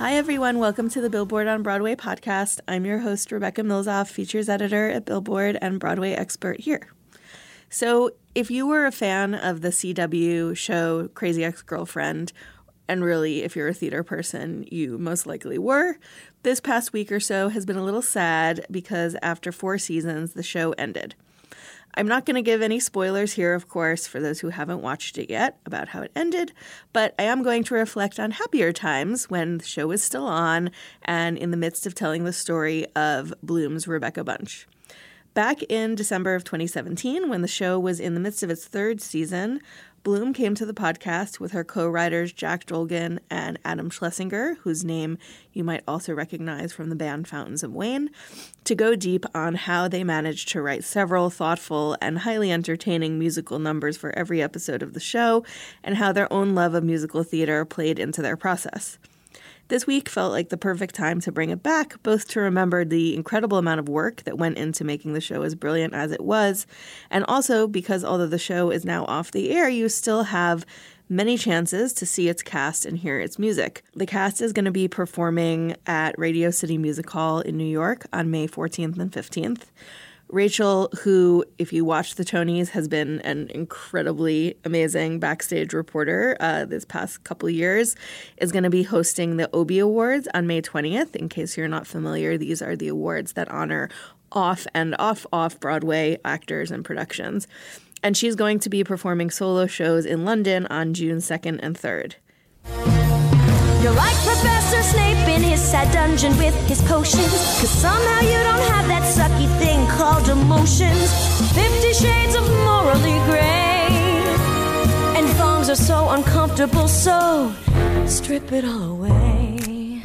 Hi, everyone. Welcome to the Billboard on Broadway podcast. I'm your host, Rebecca Millsoff, features editor at Billboard and Broadway expert here. So if you were a fan of the CW show Crazy Ex-Girlfriend, and really if you're a theater person, you most likely were, this past week or so has been a little sad because after 4 seasons, the show ended. I'm not going to give any spoilers here, of course, for those who haven't watched it yet about how it ended, but I am going to reflect on happier times when the show was still on and in the midst of telling the story of Bloom's Rebecca Bunch. Back in December of 2017, when the show was in the midst of its 3rd season, Bloom came to the podcast with her co-writers Jack Dolgen and Adam Schlesinger, whose name you might also recognize from the band Fountains of Wayne, to go deep on how they managed to write several thoughtful and highly entertaining musical numbers for every episode of the show, and how their own love of musical theater played into their process. This week felt like the perfect time to bring it back, both to remember the incredible amount of work that went into making the show as brilliant as it was, and also because although the show is now off the air, you still have many chances to see its cast and hear its music. The cast is going to be performing at Radio City Music Hall in New York on May 14th and 15th. Rachel, who, if you watch the Tonys, has been an incredibly amazing backstage reporter this past couple years, is going to be hosting the Obie Awards on May 20th. In case you're not familiar, these are the awards that honor off and off-Broadway actors and productions. And she's going to be performing solo shows in London on June 2nd and 3rd. You're like Professor Snape in his sad dungeon with his potions, 'cause somehow you don't have that sucky thing called emotions. 50 Shades of morally gray, and thongs are so uncomfortable, so strip it all away.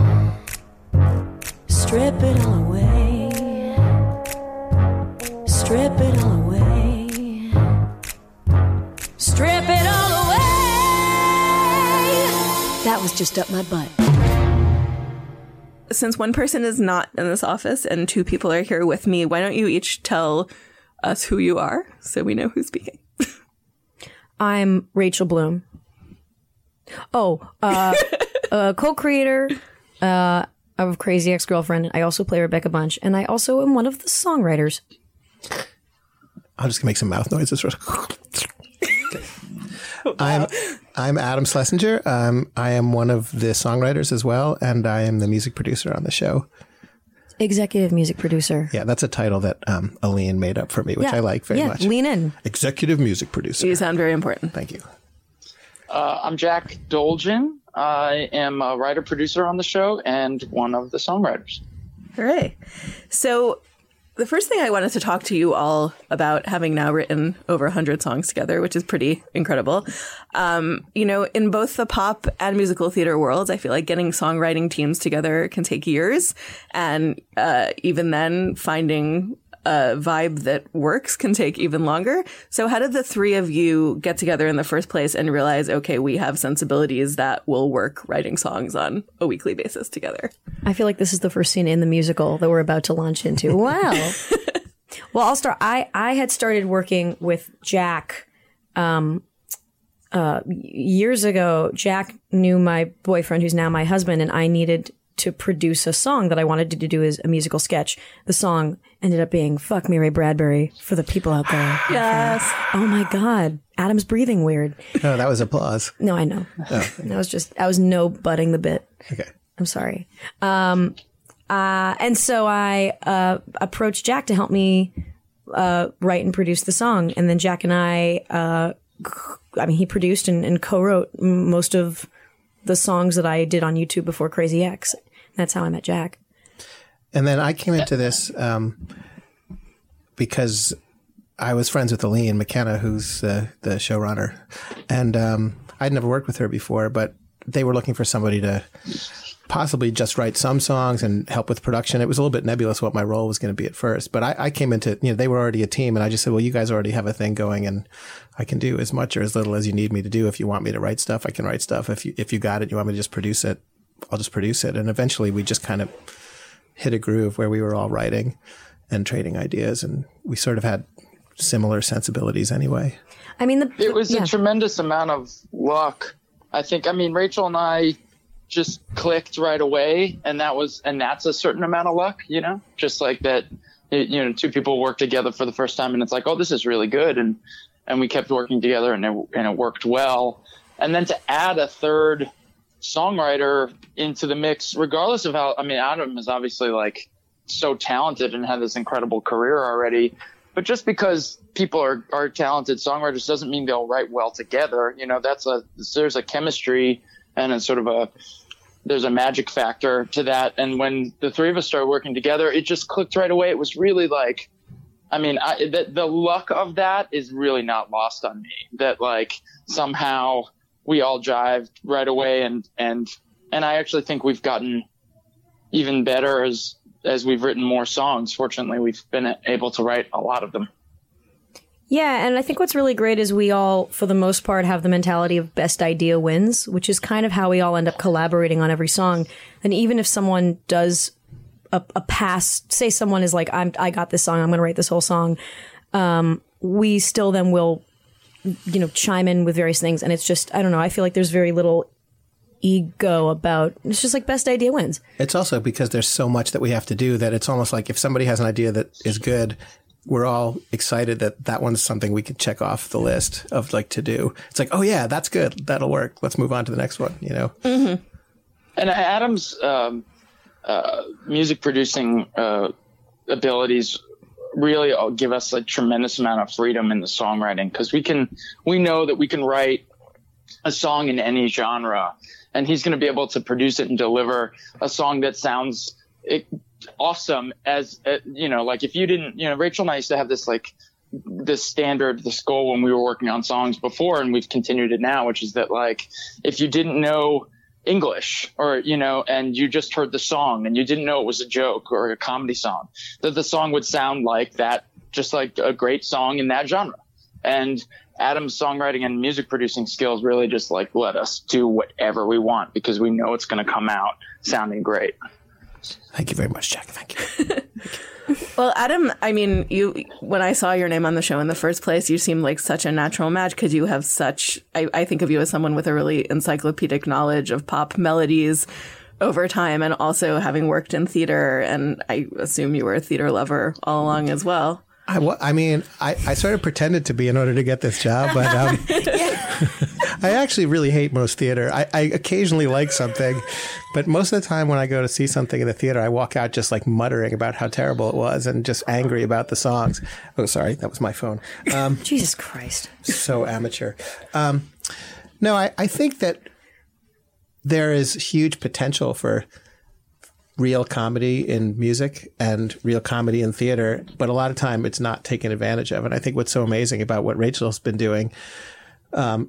Strip it all away. Strip it all away. Strip it all away. That was just up my butt. Since one person is not in this office and 2 people are here with me, why don't you each tell us who you are so we know who's speaking? I'm Rachel Bloom. A co-creator of Crazy Ex-Girlfriend. I also play Rebecca Bunch, and I also am one of the songwriters. I'm just going to make some mouth noises. Wow. I'm Adam Schlesinger. I am one of the songwriters as well, and I am the music producer on the show. Executive music producer. Yeah, that's a title that Aline made up for me, which I like very much. Lean in. Executive music producer. You sound very important. Thank you. I'm Jack Dolgen. I am a writer-producer on the show and one of the songwriters. Hooray. So the first thing I wanted to talk to you all about, having now written over 100 songs together, which is pretty incredible, in both the pop and musical theater worlds, I feel like getting songwriting teams together can take years. And even then, finding a vibe that works can take even longer. So how did the 3 of you get together in the first place and realize, okay, we have sensibilities that will work writing songs on a weekly basis together? I feel like this is the first scene in the musical that we're about to launch into. Wow. Well, I'll start. I had started working with Jack years ago. Jack knew my boyfriend, who's now my husband, and I needed to produce a song that I wanted to do as a musical sketch. The song ended up being Fuck Me Ray Bradbury for the people out there. Yes. Oh, my God. Adam's breathing weird. Oh, that was applause. No, I know. Oh. That was just, I was no butting the bit. Okay. I'm sorry. And so I approached Jack to help me write and produce the song. And then Jack and I mean, he produced and co-wrote most of the songs that I did on YouTube before Crazy Ex. That's how I met Jack. And then I came into this because I was friends with Aline McKenna, who's the showrunner. And I'd never worked with her before, but they were looking for somebody to possibly just write some songs and help with production. It was a little bit nebulous what my role was going to be at first. But I came into, you know, they were already a team. And I just said, well, you guys already have a thing going. And I can do as much or as little as you need me to do. If you want me to write stuff, I can write stuff. If you got it, you want me to just produce it, I'll just produce it. And eventually we just kind of hit a groove where we were all writing and trading ideas. And we sort of had similar sensibilities anyway. I mean, it was a tremendous amount of luck, I think. I mean, Rachel and I just clicked right away, and that's a certain amount of luck, you know, just like that, you know, two people work together for the first time and it's like, oh, this is really good. And we kept working together and it worked well. And then to add a third songwriter into the mix, regardless of how, I mean, Adam is obviously like so talented and had this incredible career already, but just because people are talented songwriters doesn't mean they'll write well together. You know, there's a chemistry and it's sort of there's a magic factor to that. And when the three of us started working together, it just clicked right away. It was really like, I mean, the luck of that is really not lost on me, that like somehow we all jived right away. And I actually think we've gotten even better as we've written more songs. Fortunately, we've been able to write a lot of them. Yeah, and I think what's really great is we all, for the most part, have the mentality of best idea wins, which is kind of how we all end up collaborating on every song. And even if someone does a pass, say someone is like, I got this song, I'm going to write this whole song, we still then will, you know, chime in with various things. And it's just, I don't know, I feel like there's very little ego about, it's just like best idea wins. It's also because there's so much that we have to do that it's almost like if somebody has an idea that is good, we're all excited that one's something we could check off the list of like to do. It's like, oh yeah, that's good. That'll work. Let's move on to the next one, you know? Mm-hmm. And Adam's music producing abilities really give us a tremendous amount of freedom in the songwriting because we know that we can write a song in any genre and he's going to be able to produce it and deliver a song that sounds awesome as you know, like if you didn't, you know, Rachel and I used to have this goal when we were working on songs before, and we've continued it now, which is that like if you didn't know English or, you know, and you just heard the song and you didn't know it was a joke or a comedy song, that the song would sound like that, just like a great song in that genre. And Adam's songwriting and music producing skills really just like let us do whatever we want because we know it's going to come out sounding great. Thank you very much, Jack. Thank you. Well, Adam, I mean, when I saw your name on the show in the first place, you seemed like such a natural match because you have such, I think of you as someone with a really encyclopedic knowledge of pop melodies over time and also having worked in theater. And I assume you were a theater lover all along as well. I mean, I sort of pretended to be in order to get this job, but I actually really hate most theater. I occasionally like something, but most of the time when I go to see something in the theater, I walk out just like muttering about how terrible it was and just angry about the songs. Oh, sorry. That was my phone. Jesus Christ. So amateur. No, I think that there is huge potential for real comedy in music and real comedy in theater, but a lot of time it's not taken advantage of. And I think what's so amazing about what Rachel's been doing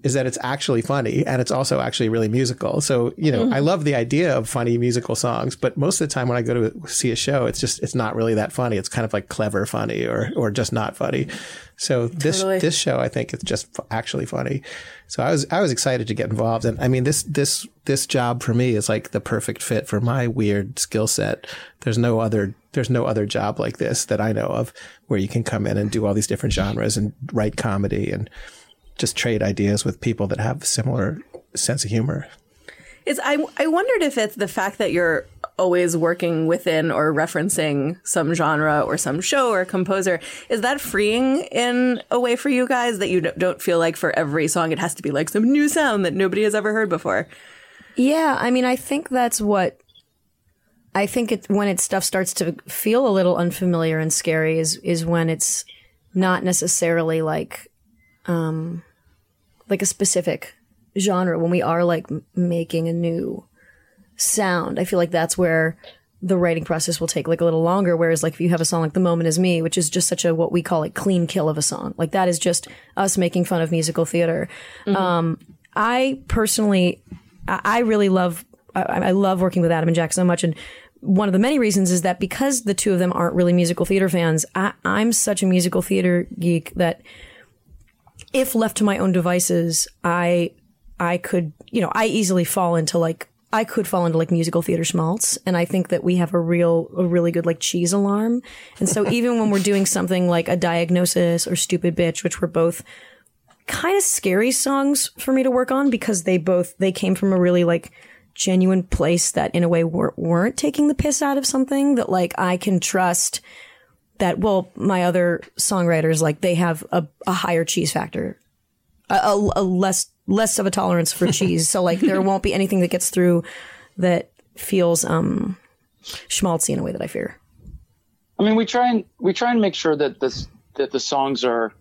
is that it's actually funny and it's also actually really musical. So, you know, I love the idea of funny musical songs, but most of the time when I go to see a show, it's not really that funny. It's kind of like clever funny or just not funny. So this show, I think, is just actually funny. So I was excited to get involved. And I mean, this job for me is like the perfect fit for my weird skill set. There's no other There's no other job like this that I know of where you can come in and do all these different genres and write comedy and just trade ideas with people that have similar sense of humor. I wondered if it's the fact that you're always working within or referencing some genre or some show or composer. Is that freeing in a way for you guys, that you don't feel like for every song it has to be like some new sound that nobody has ever heard before? Yeah, I mean, I think that's what I think it, when it stuff starts to feel a little unfamiliar and scary is when it's not necessarily like a specific genre, when we are like making a new sound. I feel like that's where the writing process will take like a little longer. Whereas like if you have a song like The Moment Is Me, which is just such a, what we call like clean kill of a song, like that is just us making fun of musical theater. Mm-hmm. I personally, I really love, I love working with Adam and Jack so much. And one of the many reasons is that because the two of them aren't really musical theater fans, I'm such a musical theater geek that if left to my own devices, I could, you know, I easily fall into like, I could fall into like musical theater schmaltz. And I think that we have a really good like cheese alarm. And so even when we're doing something like A Diagnosis or Stupid Bitch, which were both kind of scary songs for me to work on because they came from a really like genuine place that in a way weren't taking the piss out of something that like I can trust that, well, my other songwriters, like they have a higher cheese factor, a less of a tolerance for cheese. So like there won't be anything that gets through that feels schmaltzy in a way that I fear. I mean, we try and make sure that the songs are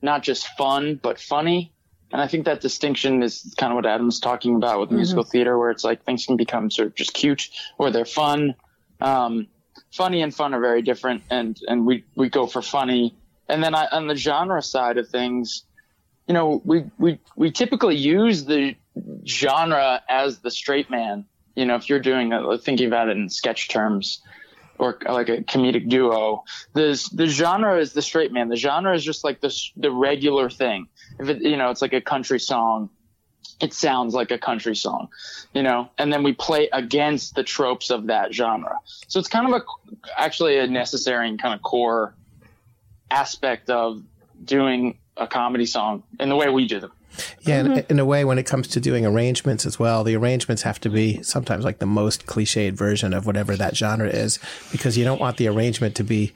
not just fun, but funny. And I think that distinction is kind of what Adam's talking about with musical theater, where it's like things can become sort of just cute or they're fun. Funny and fun are very different. And we go for funny. And then on the genre side of things, you know, we typically use the genre as the straight man. You know, if you're doing thinking about it in sketch terms or like a comedic duo, the genre is the straight man. The genre is just like the regular thing. If it, you know, it's like a country song, it sounds like a country song, you know, and then we play against the tropes of that genre. So it's kind of actually a necessary and kind of core aspect of doing a comedy song in the way we do them. Yeah, and in a way, when it comes to doing arrangements as well, the arrangements have to be sometimes like the most cliched version of whatever that genre is, because you don't want the arrangement to be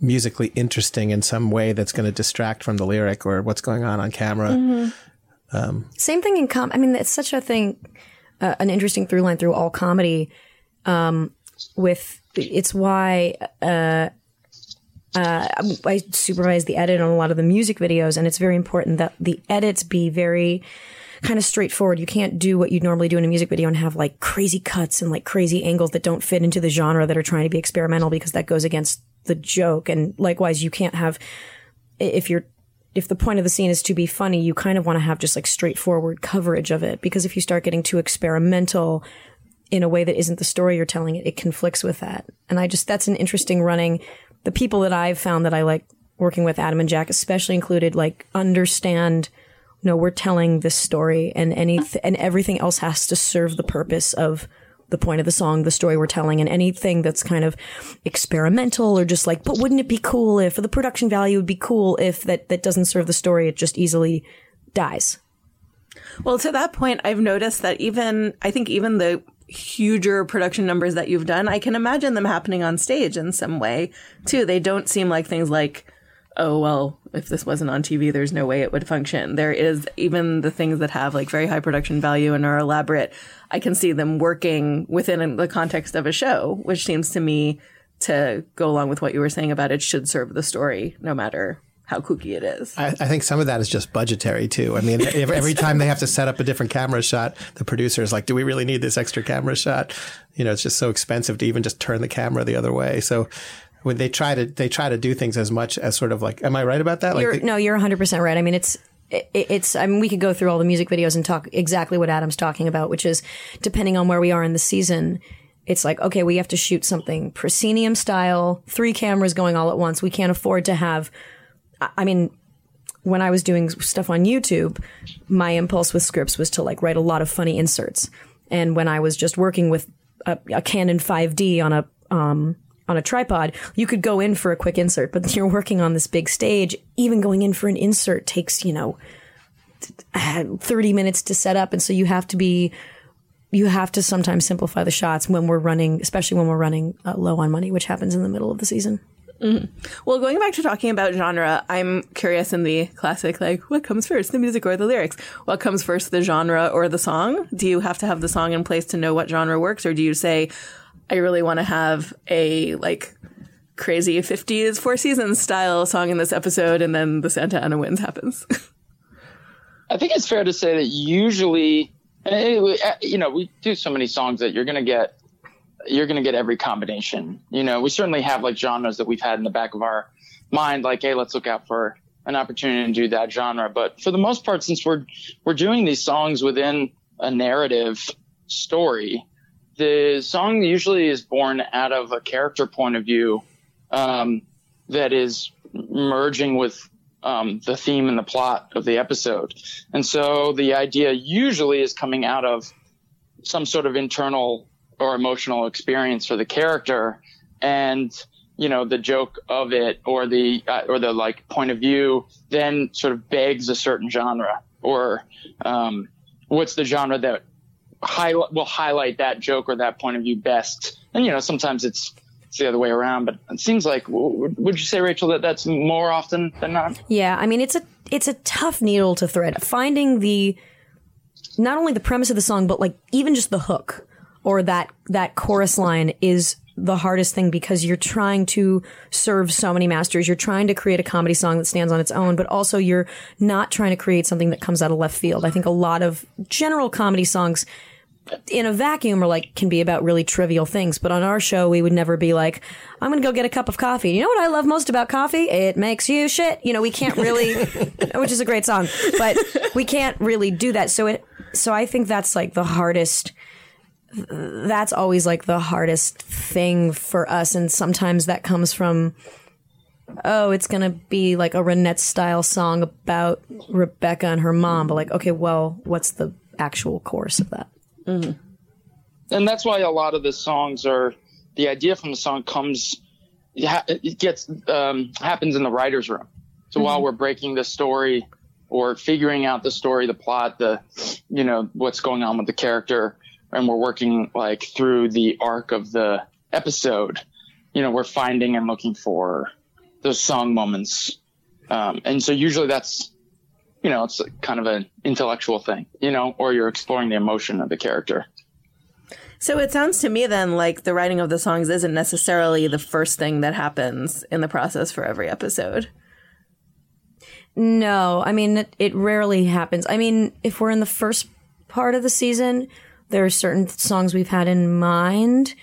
musically interesting in some way that's going to distract from the lyric or what's going on camera. Mm-hmm. Same thing in comedy. I mean, it's such a thing, an interesting through line through all comedy. It's why I supervise the edit on a lot of the music videos, and it's very important that the edits be very kind of straightforward. You can't do what you'd normally do in a music video and have like crazy cuts and like crazy angles that don't fit into the genre that are trying to be experimental, because that goes against the joke. And likewise, you can't have, if the point of the scene is to be funny, you kind of want to have just like straightforward coverage of it, because if you start getting too experimental in a way that isn't the story you're telling, it conflicts with that. And that's an interesting running. The people that I've found that I like working with, Adam and Jack especially included, like understand, no, we're telling this story, and everything else has to serve the purpose of the point of the song, the story we're telling, and anything that's kind of experimental or just like, but wouldn't it be cool if, or the production value would be cool if, that doesn't serve the story, it just easily dies. Well, to that point, I've noticed that even the huger production numbers that you've done, I can imagine them happening on stage in some way too. They don't seem like things like, oh, well, if this wasn't on TV, there's no way it would function. There is, even the things that have like very high production value and are elaborate, I can see them working within the context of a show, which seems to me to go along with what you were saying about it should serve the story no matter how kooky it is. I think some of that is just budgetary too. I mean, every time they have to set up a different camera shot, the producer is like, do we really need this extra camera shot? You know, it's just so expensive to even just turn the camera the other way. So when they try to do things as much as sort of like, am I right about that? No, you're 100% right. I mean, we could go through all the music videos and talk exactly what Adam's talking about, which is depending on where we are in the season, it's like, okay, we have to shoot something proscenium style, 3 cameras going all at once. We can't afford to have, I mean, when I was doing stuff on YouTube, my impulse with scripts was to like write a lot of funny inserts. And when I was just working with a Canon 5D on a on a tripod, you could go in for a quick insert, but you're working on this big stage. Even going in for an insert takes, 30 minutes to set up. And so you have to sometimes simplify the shots when we're running, especially when we're running low on money, which happens in the middle of the season. Mm-hmm. Well, going back to talking about genre, I'm curious in the classic, what comes first, the music or the lyrics? What comes first, the genre or the song? Do you have to have the song in place to know what genre works? Or do you say, I really want to have a crazy 50s Four Seasons style song in this episode, and then the Santa Ana Winds happens? I think it's fair to say that usually, we do so many songs that you're going to get every combination. We certainly have genres that we've had in the back of our mind, hey, let's look out for an opportunity to do that genre. But for the most part, since we're doing these songs within a narrative story, the song usually is born out of a character point of view that is merging with the theme and the plot of the episode. And so the idea usually is coming out of some sort of internal or emotional experience for the character, and the joke of it or the point of view then sort of begs a certain genre, or what's the genre that will highlight that joke or that point of view best. And sometimes it's the other way around, but it seems would you say, Rachel, that that's more often than not? Yeah, I mean, it's a tough needle to thread, finding not only the premise of the song, but even just the hook or that chorus line is the hardest thing, because you're trying to serve so many masters. You're trying to create a comedy song that stands on its own, but also you're not trying to create something that comes out of left field. I think a lot of general comedy songs in a vacuum can be about really trivial things. But on our show, we would never be I'm going to go get a cup of coffee. You know what I love most about coffee? It makes you shit. We can't really, which is a great song, but we can't really do that. So I think that's the hardest. That's always the hardest thing for us. And sometimes that comes from, it's going to be a Renette style song about Rebecca and her mom. But okay, well, what's the actual course of that? Mm-hmm. And that's why a lot of the songs are, the idea from the song comes, it gets, happens in the writer's room. So mm-hmm. while we're breaking the story or figuring out the story, the plot, what's going on with the character, and we're working through the arc of the episode, we're finding and looking for those song moments. And so usually that's, it's kind of an intellectual thing, or you're exploring the emotion of the character. So it sounds to me then the writing of the songs isn't necessarily the first thing that happens in the process for every episode. No, I mean, it rarely happens. I mean, if we're in the first part of the season, there are certain songs we've had in mind.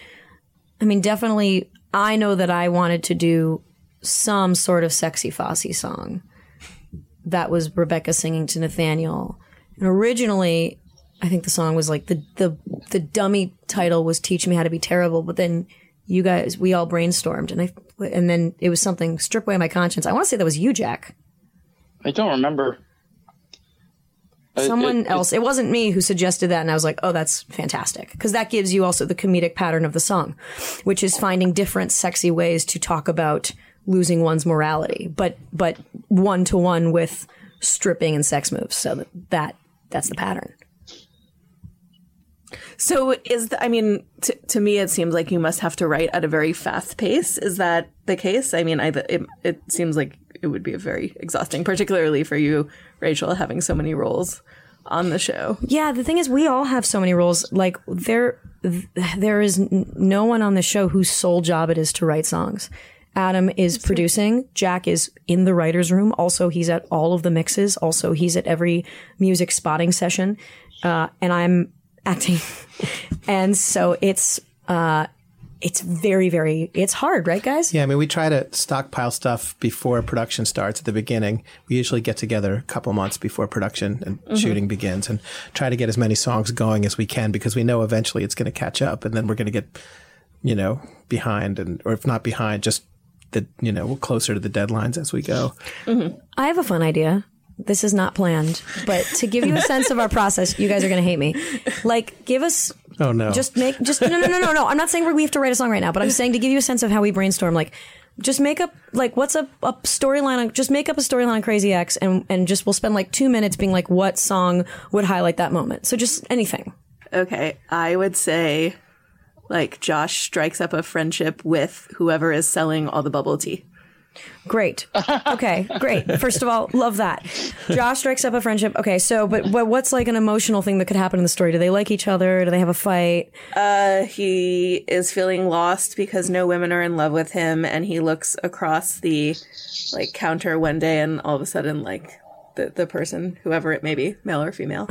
I mean, definitely, I know that I wanted to do some sort of sexy Fosse song. That was Rebecca singing to Nathaniel. And originally, I think the song was the dummy title was Teach Me How to Be Terrible. But then we all brainstormed. And then it was something, Strip Away My Conscience. I want to say that was you, Jack. I don't remember. Someone else. It wasn't me who suggested that. And I was like, oh, that's fantastic. Because that gives you also the comedic pattern of the song, which is finding different sexy ways to talk about losing one's morality, but one-to-one with stripping and sex moves. So that's the pattern. So to me, it seems you must have to write at a very fast pace. Is that the case? I mean, it seems it would be very exhausting, particularly for you, Rachel, having so many roles on the show. Yeah, the thing is, we all have so many roles. There is no one on the show whose sole job it is to write songs. Adam is producing. Jack is in the writer's room. Also, he's at all of the mixes. Also, he's at every music spotting session. And I'm acting. And so it's very, very, it's hard, right, guys? Yeah, I mean, we try to stockpile stuff before production starts at the beginning. We usually get together a couple months before production and mm-hmm. shooting begins and try to get as many songs going as we can, because we know eventually it's going to catch up, and then we're going to get, behind, and or if not behind, just closer to the deadlines as we go. Mm-hmm. I have a fun idea. This is not planned, but to give you a sense of our process, you guys are going to hate me. Like, give us... Oh, no. No. I'm not saying we have to write a song right now, but I'm saying to give you a sense of how we brainstorm, like, just make up, like, what's a storyline on, just make up a storyline on Crazy Ex, and just, we'll spend like 2 minutes being like, what song would highlight that moment? So just anything. Okay. I would say, like, Josh strikes up a friendship with whoever is selling all the bubble tea. Great. Okay, great. First of all, love that. Josh strikes up a friendship. Okay, so, but what's like an emotional thing that could happen in the story? Do they like each other? Do they have a fight? He is feeling lost because no women are in love with him, and he looks across the, like, counter one day, and all of a sudden, like, the person, whoever it may be, male or female,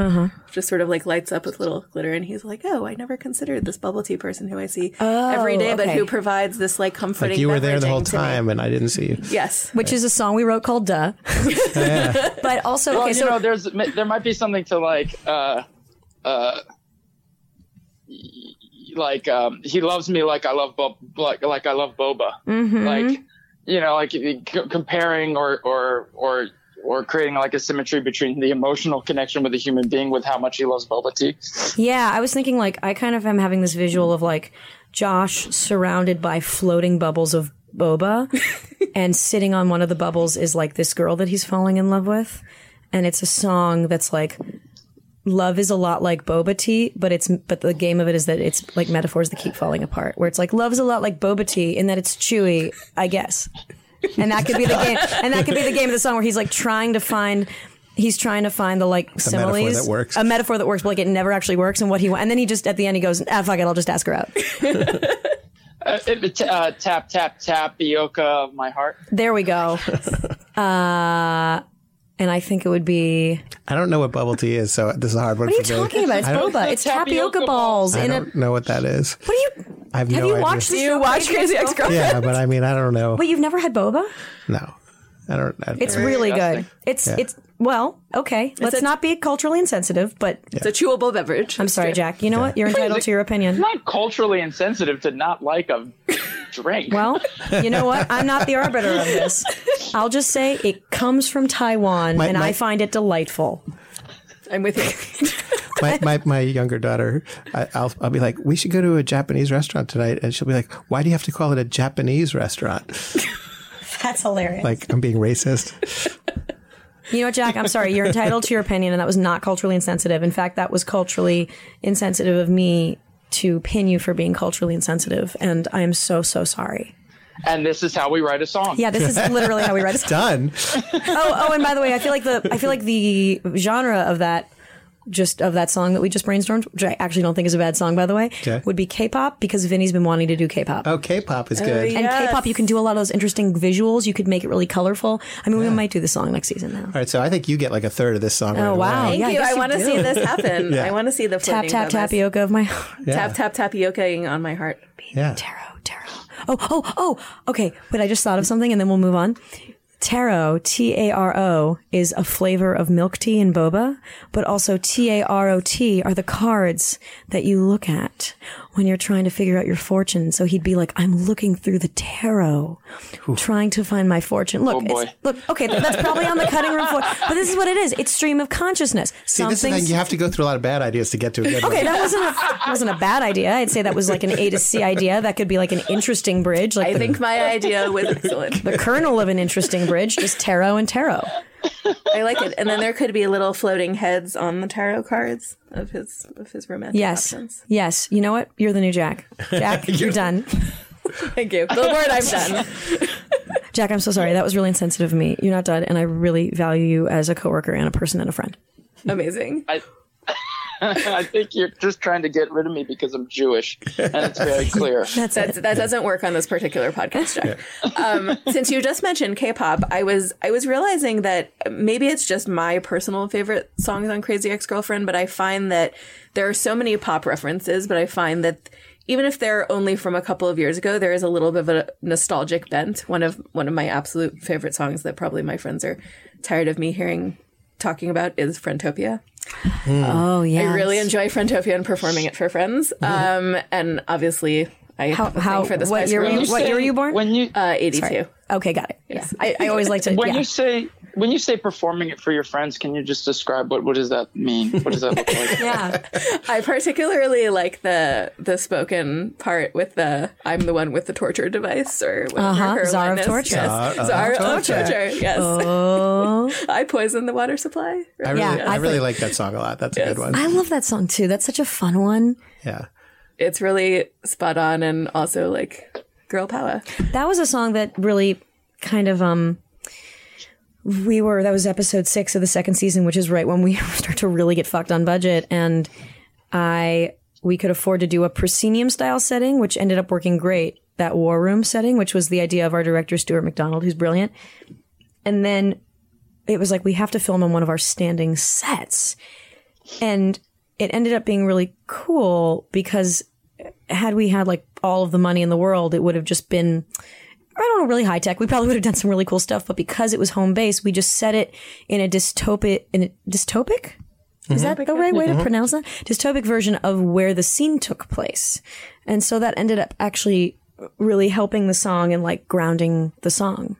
just sort of like lights up with little glitter, and he's like, oh, I never considered this bubble tea person who I see every day, but who provides this like comforting. Like, you were there the whole time and I didn't see you. Yes. Which is a song we wrote called Duh. Yeah. But also, well, okay, you know, there might be something to like he loves me like I love like I love boba. Mm-hmm. Like, you know, like comparing or creating like a symmetry between the emotional connection with a human being with how much he loves boba tea. Yeah, I was thinking, like, I kind of am having this visual of like Josh surrounded by floating bubbles of boba, and sitting on one of the bubbles is like this girl that he's falling in love with. And it's a song that's like, love is a lot like boba tea, but the game of it is that it's like metaphors that keep falling apart, where it's like, love is a lot like boba tea in that it's chewy, I guess. And that could be the game. And that could be the game of the song, where he's like trying to find the like similes, a metaphor that works, but like it never actually works. And what he and then he just at the end he goes, fuck it, I'll just ask her out. Tap tap tap, Bioka of my heart. There we go. And I think it would be... I don't know what bubble tea is, so this is a hard one for me. What are you talking about? It's boba. It's tapioca balls. I don't know what that is. What are you... Have you watched Crazy Ex-Girlfriend? Yeah, but I mean, I don't know. Wait, you've never had boba? No. I don't it's really disgusting. Good. It's well, okay. Let's not be culturally insensitive, but... Yeah. It's a chewable beverage. I'm sorry, Jack. You know what? You're entitled to your opinion. It's not culturally insensitive to not like a drink. Well, you know what? I'm not the arbiter of this. I'll just say it comes from Taiwan, and I find it delightful. I'm with you. My younger daughter, I'll be like, we should go to a Japanese restaurant tonight. And she'll be like, why do you have to call it a Japanese restaurant? That's hilarious. Like, I'm being racist. You know what, Jack? I'm sorry. You're entitled to your opinion, and that was not culturally insensitive. In fact, that was culturally insensitive of me to pin you for being culturally insensitive. And I am so, so sorry. And this is how we write a song. Yeah, this is literally how we write a song. Done. Oh, and by the way, I feel like the genre of that, just of that song that we just brainstormed, which I actually don't think is a bad song, by the way, would be K-pop, because Vinny's been wanting to do K-pop. Oh, K-pop is good. Yes. And K-pop, you can do a lot of those interesting visuals. You could make it really colorful. I mean, we might do the song next season now. All right, so I think you get like a third of this song. Oh, right, wow. Thank you. I want to see this happen. I want to see the tap, tap, tapioca of my heart. Yeah. Tap, tap, tapioca-ing on my heart. Yeah. Tarot. Oh. Okay, but I just thought of something, and then we'll move on. Taro, T-A-R-O, is a flavor of milk tea and boba, but also T-A-R-O-T are the cards that you look at when you're trying to figure out your fortune. So he'd be like, I'm looking through the tarot, trying to find my fortune. Okay, that's probably on the cutting room floor, but this is what it is. It's stream of consciousness. See, this is the thing, you have to go through a lot of bad ideas to get to a good one. Okay, that wasn't a bad idea. I'd say that was like an A to C idea. That could be like an interesting bridge. Like, I think my idea was excellent. The kernel of an interesting bridge. Just tarot and tarot. I like it. And then there could be little floating heads on the tarot cards of his romantic options. Yes. You know what? You're the new Jack. Jack, you're done. Thank you. The word, I'm done. Jack, I'm so sorry. That was really insensitive of me. You're not done, and I really value you as a coworker and a person and a friend. Amazing. I think you're just trying to get rid of me because I'm Jewish, and it's very clear. That doesn't work on this particular podcast, Jack. Yeah. Since you just mentioned K-pop, I was realizing that maybe it's just my personal favorite songs on Crazy Ex-Girlfriend, but I find that there are so many pop references, but I find that even if they're only from a couple of years ago, there is a little bit of a nostalgic bent. One of my absolute favorite songs that probably my friends are tired of me hearing talking about is Friendtopia. Mm. Oh, yeah. I really enjoy Friendtopia and performing it for friends. And obviously, I have a thing for the Spice Girls. What year were you born? 82. Sorry. Okay, got it. Yes. I always like to... When you say When you say performing it for your friends, can you just describe what does that mean? What does that look like? Yeah. I particularly like the spoken part with the I'm the one with the torture device or whatever. Uh-huh. Czar of torture. Yes. Czar of torture. Yes. Oh. I poison the water supply. Right? I really like that song a lot. That's a good one. I love that song too. That's such a fun one. Yeah. It's really spot on and also like girl power. That was a song that really kind of that was episode 6 of the second season, which is right when we start to really get fucked on budget. And we could afford to do a proscenium style setting, which ended up working great. That war room setting, which was the idea of our director, Stuart McDonald, who's brilliant. And then it was like, we have to film on one of our standing sets. And it ended up being really cool because had we had like all of the money in the world, it would have just been, I don't know, really high tech. We probably would have done some really cool stuff, but because it was home base, we just set it in a dystopic? Is that the right way to pronounce that? Dystopic version of where the scene took place. And so that ended up actually really helping the song and like grounding the song.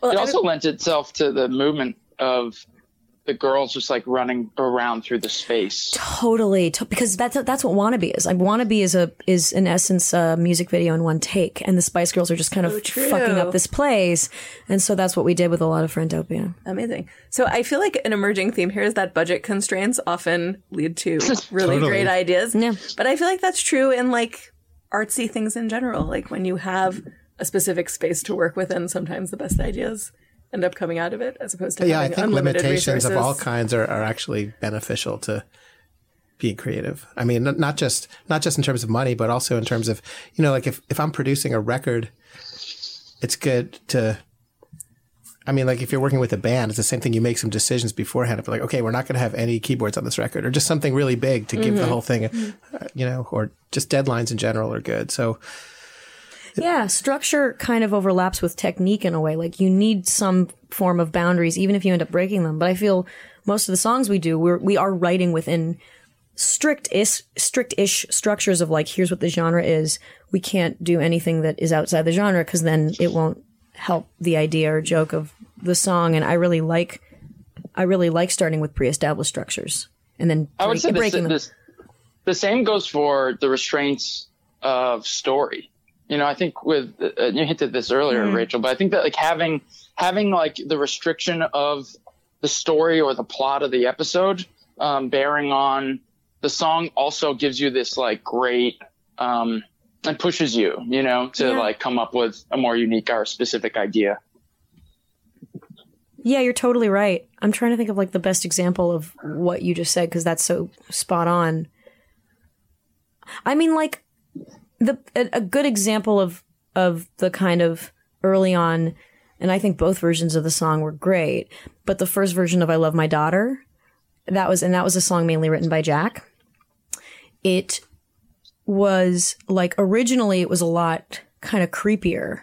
Well, it also lent itself to the movement of the girls just like running around through the space. Totally. Because that's what Wannabe is. Like Wannabe is in essence a music video in one take. And the Spice Girls are just kind of fucking up this place. And so that's what we did with a lot of Friendopia. Amazing. So I feel like an emerging theme here is that budget constraints often lead to really great ideas. Yeah. But I feel like that's true in like artsy things in general. Like when you have a specific space to work within, sometimes the best ideas end up coming out of it as opposed to having unlimited resources. Limitations of all kinds are actually beneficial to being creative. I mean, not just in terms of money, but also in terms of, you know, like if I'm producing a record, it's good to, I mean, like if you're working with a band, it's the same thing. You make some decisions beforehand. If you're like, okay, we're not going to have any keyboards on this record or just something really big to give the whole thing, you know, or just deadlines in general are good. So yeah, structure kind of overlaps with technique in a way. Like you need some form of boundaries, even if you end up breaking them. But I feel most of the songs we do, we are writing within strict-ish structures of like, here's what the genre is. We can't do anything that is outside the genre because then it won't help the idea or joke of the song. And I really like starting with pre-established structures and then breaking them. The same goes for the restraints of story. You know, I think with you hinted this earlier, Rachel, but I think that like having like the restriction of the story or the plot of the episode bearing on the song also gives you this like great and pushes you, you know, to like come up with a more unique or specific idea. Yeah, you're totally right. I'm trying to think of like the best example of what you just said because that's so spot on. I mean, like, a good example of the kind of early on, and I think both versions of the song were great, but the first version of I Love My Daughter, that was a song mainly written by Jack. It was like, originally it was a lot kind of creepier,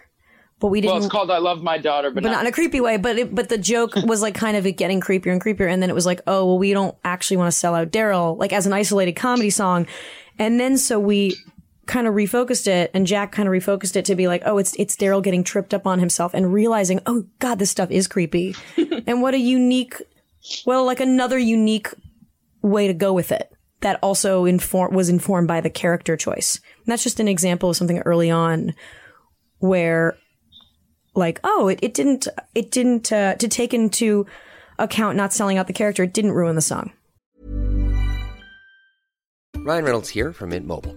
but we didn't. Well, it's called I Love My Daughter, but not in a creepy way, but the joke was like kind of it getting creepier and creepier. And then it was like, oh, well, we don't actually want to sell out Daryl, like as an isolated comedy song. And then so we kind of refocused it, and Jack kind of refocused it to be like, oh, it's Daryl getting tripped up on himself and realizing, oh God, this stuff is creepy. And what a unique, well, like another unique way to go with it that also was informed by the character choice. And that's just an example of something early on where like, oh, it didn't to take into account not selling out the character, it didn't ruin the song. Ryan Reynolds here from Mint Mobile.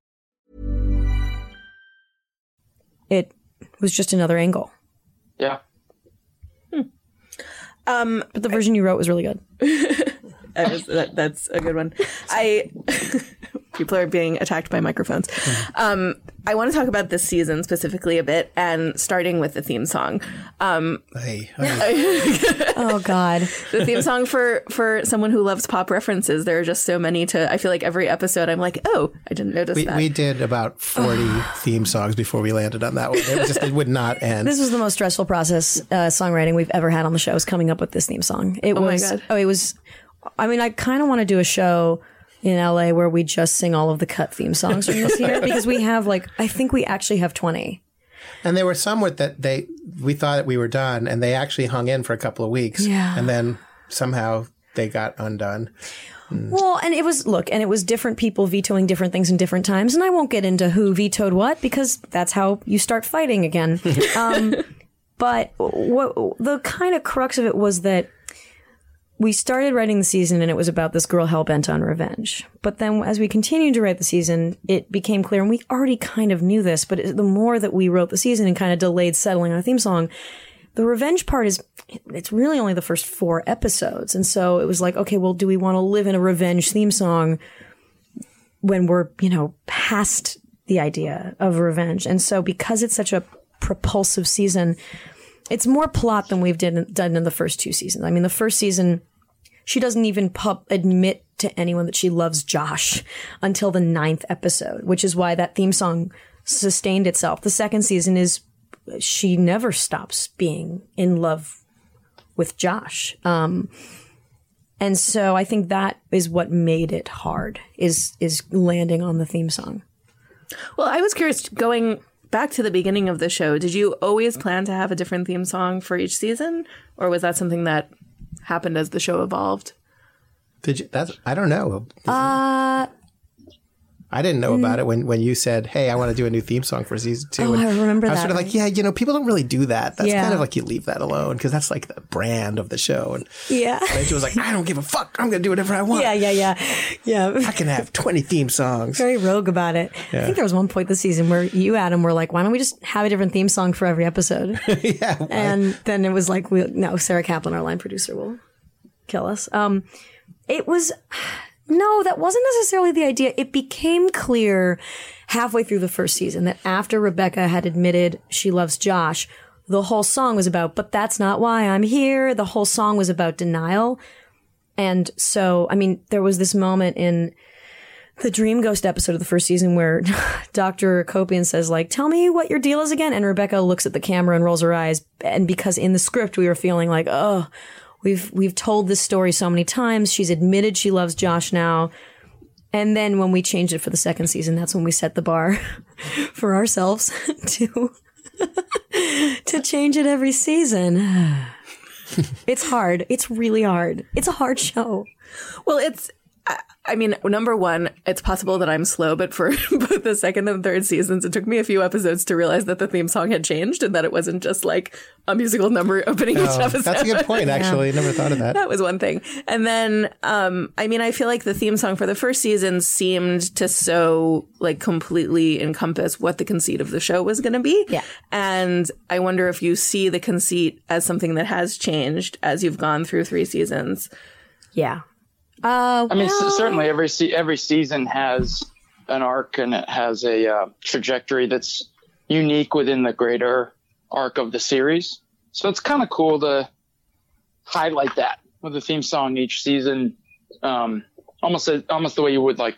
It was just another angle. Yeah. But the version you wrote was really good. That's a good one. People are being attacked by microphones. I want to talk about this season specifically a bit, and starting with the theme song. Oh, God. The theme song for someone who loves pop references. There are just so many I feel like every episode I'm like, oh, I didn't notice that. We did about 40 theme songs before we landed on that one. It would not end. This was the most stressful process songwriting we've ever had on the show, is coming up with this theme song. I kind of want to do a show in LA where we just sing all of the Cut theme songs from this year, because we have I think we actually have 20. And there were some with that we thought we were done, and they actually hung in for a couple of weeks. Yeah. And then somehow they got undone. Well, and it was different people vetoing different things in different times. And I won't get into who vetoed what, because that's how you start fighting again. But the kind of crux of it was that we started writing the season and it was about this girl hell-bent on revenge. But then as we continued to write the season, it became clear, and we already kind of knew this, but the more that we wrote the season and kind of delayed settling on a theme song, the revenge part it's really only the first 4 episodes. And so it was like, okay, well, do we want to live in a revenge theme song when we're, past the idea of revenge? And so because it's such a propulsive season, it's more plot than we've done in the first 2 seasons. I mean, the first season, she doesn't even admit to anyone that she loves Josh until the 9th episode, which is why that theme song sustained itself. The second season is she never stops being in love with Josh. And so I think that is what made it hard, is landing on the theme song. Well, I was curious, going back to the beginning of the show, did you always plan to have a different theme song for each season? Or was that something that happened as the show evolved? I don't know. I didn't know about it when you said, hey, I want to do a new theme song for season 2. Oh, I remember that. I was sort of like, yeah, people don't really do that. That's kind of like, you leave that alone, because that's like the brand of the show. And Rachel was like, I don't give a fuck. I'm going to do whatever I want. Yeah. I can have 20 theme songs. Very rogue about it. Yeah. I think there was one point this season where you, Adam, were like, why don't we just have a different theme song for every episode? Yeah. And then it was like, Sarah Kaplan, our line producer, will kill us. No, that wasn't necessarily the idea. It became clear halfway through the first season that after Rebecca had admitted she loves Josh, the whole song was about, but that's not why I'm here. The whole song was about denial. And so, there was this moment in the Dream Ghost episode of the first season where Dr. Copian says, tell me what your deal is again. And Rebecca looks at the camera and rolls her eyes. And because in the script we were feeling like, oh, We've told this story so many times. She's admitted she loves Josh now. And then when we changed it for the second season, that's when we set the bar for ourselves to change it every season. It's hard. It's really hard. It's a hard show. Well, number one, it's possible that I'm slow, but for both the second and third seasons, it took me a few episodes to realize that the theme song had changed and that it wasn't just like a musical number opening each episode. That's a good point, actually. Yeah. I never thought of that. That was one thing. And then, I feel like the theme song for the first season seemed to so completely encompass what the conceit of the show was going to be. Yeah. And I wonder if you see the conceit as something that has changed as you've gone through 3 seasons. Yeah. Certainly every season has an arc, and it has a trajectory that's unique within the greater arc of the series. So it's kind of cool to highlight that with a theme song each season, almost the way you would a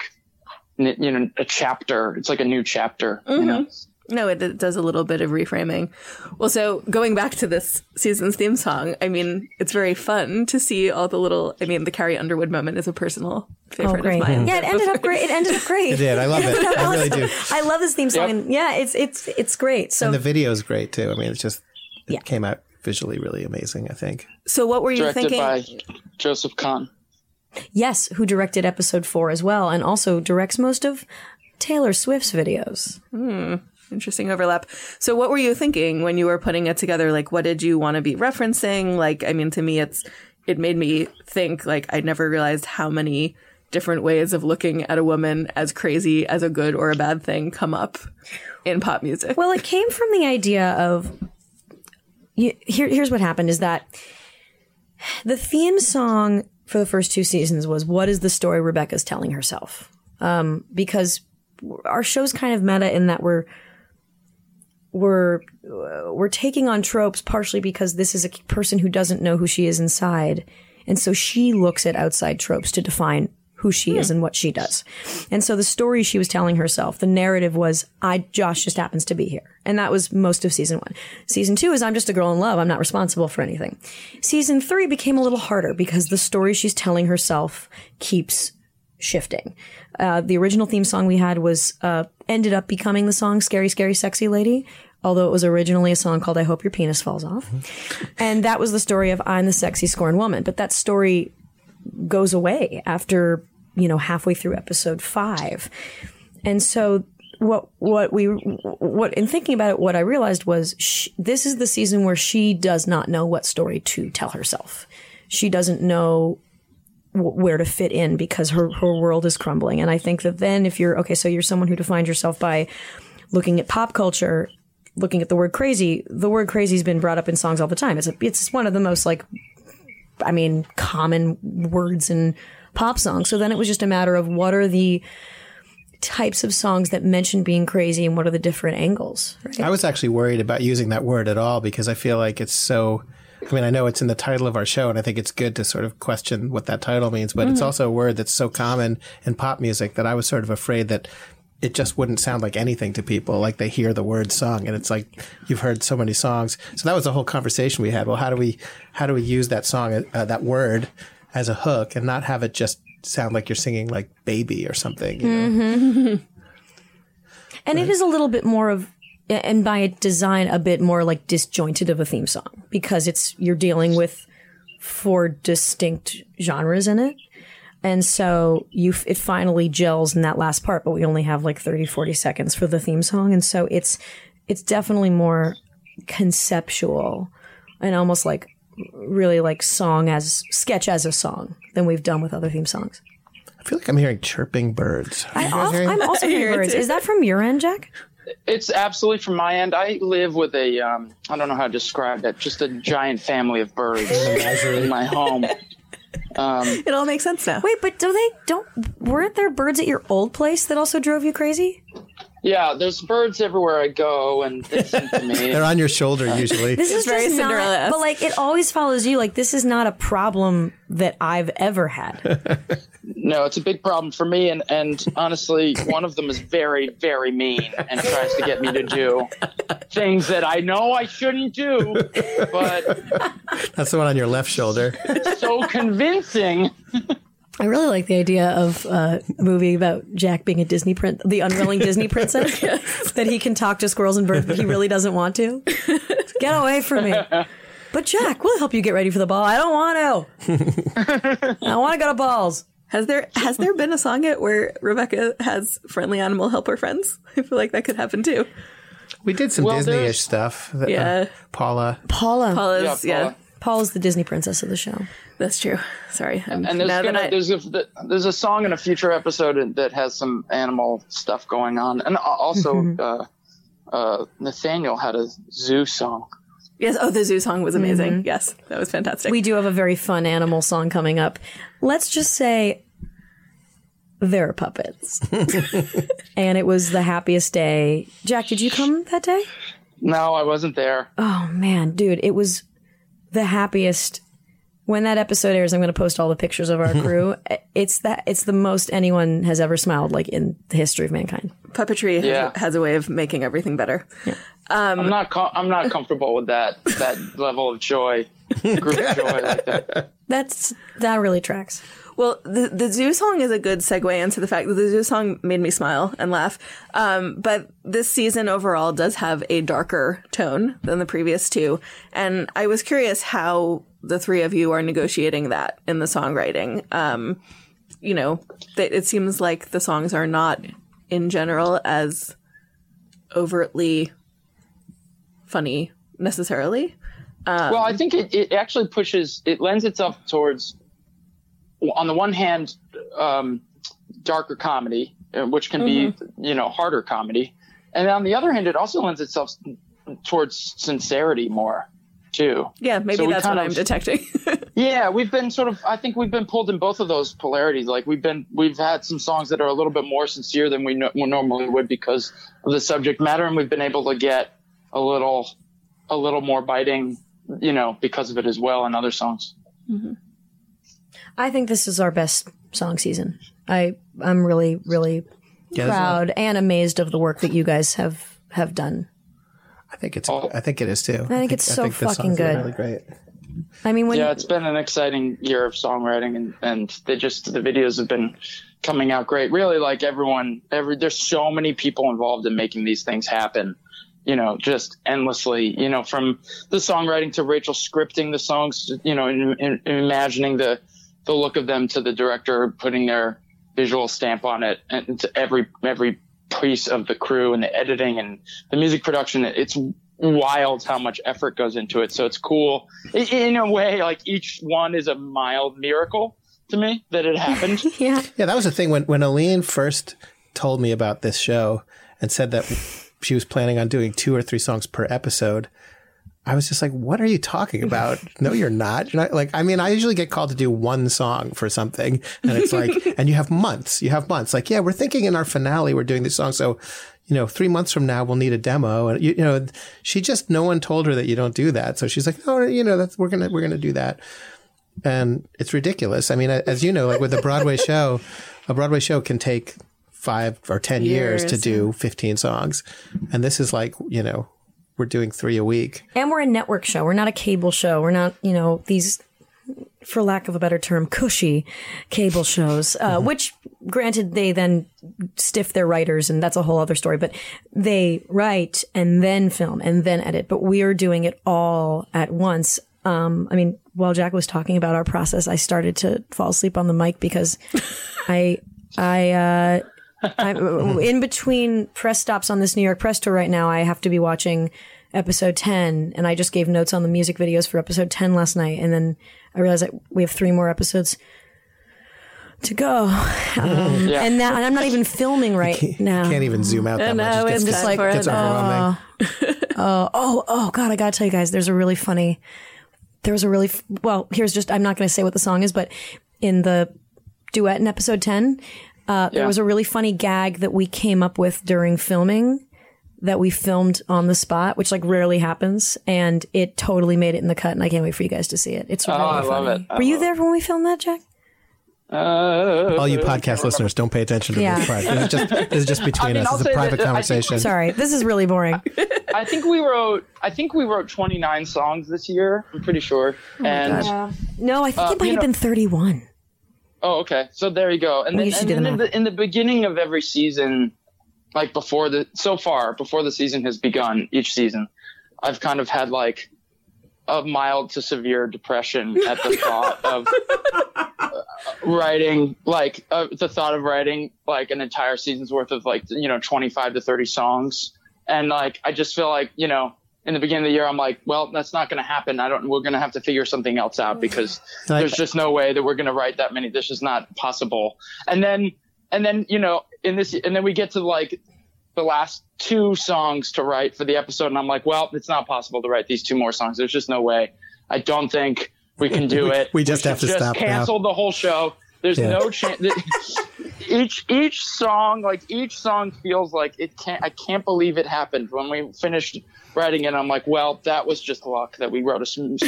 chapter. It's like a new chapter. Mm-hmm. No, it does a little bit of reframing. Well, so going back to this season's theme song, it's very fun to see all the little, the Carrie Underwood moment is a personal favorite of mine. Yeah, it ended up great. It did. I love it. I really do. I love this theme song. Yep. And yeah, it's great. So, and the video is great too. It came out visually really amazing, I think. So what were you thinking? Directed by Joseph Kahn. Yes, who directed episode 4 as well, and also directs most of Taylor Swift's videos. Interesting overlap. So what were you thinking when you were putting it together? Like, what did you want to be referencing? Like, I mean, to me, it made me think, like, I never realized how many different ways of looking at a woman as crazy as a good or a bad thing come up in pop music. Well, it came from the idea of, here's what happened is that the theme song for the first two seasons was, what is the story Rebecca's telling herself? Because our show's kind of meta in that we're taking on tropes partially because this is a person who doesn't know who she is inside. And so she looks at outside tropes to define who she is and what she does. And so the story she was telling herself, the narrative was, Josh just happens to be here. And that was most of season one. Season two is, I'm just a girl in love. I'm not responsible for anything. Season three became a little harder because the story she's telling herself keeps shifting. The original theme song we had was ended up becoming the song Scary, Scary, Sexy Lady, although it was originally a song called I Hope Your Penis Falls Off. And that was the story of I'm the sexy scorned woman. But that story goes away after, halfway through episode 5. And so what in thinking about it, what I realized was this is the season where she does not know what story to tell herself. She doesn't know where to fit in because her world is crumbling. And I think that then if you're, okay, so you're someone who defines yourself by looking at pop culture, looking at the word crazy. The word crazy has been brought up in songs all the time. It's one of the most common words in pop songs. So then it was just a matter of what are the types of songs that mention being crazy and what are the different angles, right? I was actually worried about using that word at all because I feel like it's so... I know it's in the title of our show, and I think it's good to sort of question what that title means, but it's also a word that's so common in pop music that I was sort of afraid that it just wouldn't sound like anything to people. Like, they hear the word sung, and it's like, you've heard so many songs. So that was the whole conversation we had. Well, how do we use that song, that word as a hook and not have it just sound like you're singing like Baby or something, you know? And it is a little bit more of, and by design, a bit more like disjointed of a theme song because you're dealing with 4 distinct genres in it. And so it finally gels in that last part, but we only have 30-40 seconds for the theme song. And so it's definitely more conceptual and almost sketch as a song than we've done with other theme songs. I feel like I'm hearing chirping birds. I'm also hearing birds. Is that from your end, Jack? It's absolutely from my end. I live with a, I don't know how to describe that, just a giant family of birds in my home. It all makes sense now. Wait, but weren't there birds at your old place that also drove you crazy? Yeah, there's birds everywhere I go, and they sing to me. They're on your shoulder usually. This is very Cinderella. But it always follows you. This is not a problem that I've ever had. No, it's a big problem for me, and honestly, one of them is very, very mean and tries to get me to do things that I know I shouldn't do. But that's the one on your left shoulder. So convincing. I really like the idea of a movie about Jack being a Disney prince, the unwilling Disney princess, that he can talk to squirrels and birds, but he really doesn't want to. Get away from me. But Jack, we'll help you get ready for the ball. I don't want to. I want to go to balls. Has there been a song yet where Rebecca has friendly animal helper friends? I feel like that could happen too. We did some Disney-ish stuff. Yeah. Paula. Paula. Paula's the Disney princess of the show. That's true. Sorry. And there's a song in a future episode that has some animal stuff going on. And also, Nathaniel had a zoo song. Yes. Oh, the zoo song was amazing. Mm-hmm. Yes. That was fantastic. We do have a very fun animal song coming up. Let's just say they're puppets. And it was the happiest day. Jack, did you come that day? No, I wasn't there. Oh, man, dude. It was... the happiest. When that episode airs, I'm going to post all the pictures of our crew. It's the most anyone has ever smiled, in the history of mankind. Puppetry has a way of making everything better. Yeah. I'm not comfortable with that level of joy, group joy like that. That really tracks. Well, the zoo song is a good segue into the fact that the zoo song made me smile and laugh. But this season overall does have a darker tone than the previous two. And I was curious how the three of you are negotiating that in the songwriting. It seems like the songs are not in general as overtly funny necessarily. Well, I think it actually it lends itself towards, on the one hand, darker comedy, which can be, harder comedy. And on the other hand, it also lends itself towards sincerity more, too. Yeah, maybe so that's what I'm detecting. Yeah, we've been I think we've been pulled in both of those polarities. Like we've had some songs that are a little bit more sincere than we normally would because of the subject matter. And we've been able to get a little more biting, because of it as well in other songs. Mm-hmm. I think this is our best song season. I'm really, really proud and amazed of the work that you guys have done. I think it is too. I think fucking good. Really great. I mean, it's been an exciting year of songwriting, and the videos have been coming out great. Really, like there's so many people involved in making these things happen. Just endlessly. From the songwriting to Rachel scripting the songs. In imagining the look of them to the director putting their visual stamp on it, and to every piece of the crew and the editing and the music production. It's wild how much effort goes into it. So it's cool in a way, like each one is a mild miracle to me that it happened. Yeah. That was the thing when Aline first told me about this show and said that she was planning on doing 2 or 3 songs per episode. I was just like, what are you talking about? No, you're not. I usually get called to do one song for something. And it's like, and you have months. Like, yeah, we're thinking in our finale, we're doing this song. So, 3 months from now, we'll need a demo. And, no one told her that you don't do that. So she's like, no, we're going to do that. And it's ridiculous. I mean, as you know, like with a Broadway show can take 5 or 10 years to do 15 songs. And this is like, we're doing 3 a week. And we're a network show. We're not a cable show. We're not, these, for lack of a better term, cushy cable shows, which granted they then stiff their writers and that's a whole other story, but they write and then film and then edit. But we are doing it all at once. While Jack was talking about our process, I started to fall asleep on the mic because I'm in between press stops on this New York press tour right now. I have to be watching episode 10, and I just gave notes on the music videos for episode 10 last night, and then I realized that we have 3 more episodes to go. And I'm not even filming right now. Can't even zoom out that much. It's just like it's overwhelming. God! I gotta tell you guys, I'm not gonna say what the song is, but in the duet in episode 10. There was a really funny gag that we came up with during filming that we filmed on the spot, which rarely happens. And it totally made it in the cut. And I can't wait for you guys to see it. It's really funny. I love it. Were you there when we filmed that, Jack? All you podcast listeners, don't pay attention to this part. This is just between us. It's a private conversation. Sorry, this is really boring. I think we wrote 29 songs this year. I'm pretty sure. No, I think it might have been 31. Oh, okay. So there you go. And in the beginning of every season, before the season has begun, each season, I've kind of had a mild to severe depression at the thought of writing, an entire season's worth of 25 to 30 songs. And I just feel in the beginning of the year, I'm like, well, that's not going to happen. We're going to have to figure something else out because there's just no way that we're going to write that many. This is not possible. And then we get to the last 2 songs to write for the episode. And I'm like, well, it's not possible to write these 2 more songs. There's just no way. I don't think we can do it. We just have to stop. Cancel the whole show. There's no chance. Each song feels like it can't. I can't believe it happened when we finished writing it. I'm like, well, that was just luck that we wrote a song.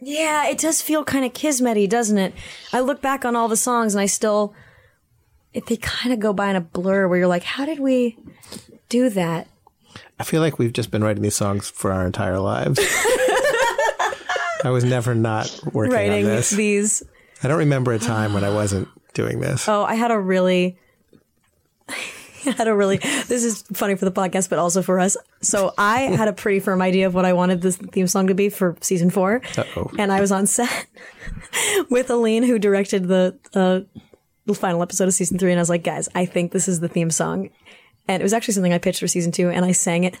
Yeah, it does feel kind of kismet-y, doesn't it? I look back on all the songs and they kind of go by in a blur where you're like, how did we do that? I feel like we've just been writing these songs for our entire lives. I was never not writing on this. These. I don't remember a time when I wasn't doing this. Oh, I had a really, this is funny for the podcast, but also for us. So I had a pretty firm idea of what I wanted this theme song to be for season 4. Uh-oh. And I was on set with Aline, who directed the final episode of season 3. And I was like, guys, I think this is the theme song. And it was actually something I pitched for season 2, and I sang it.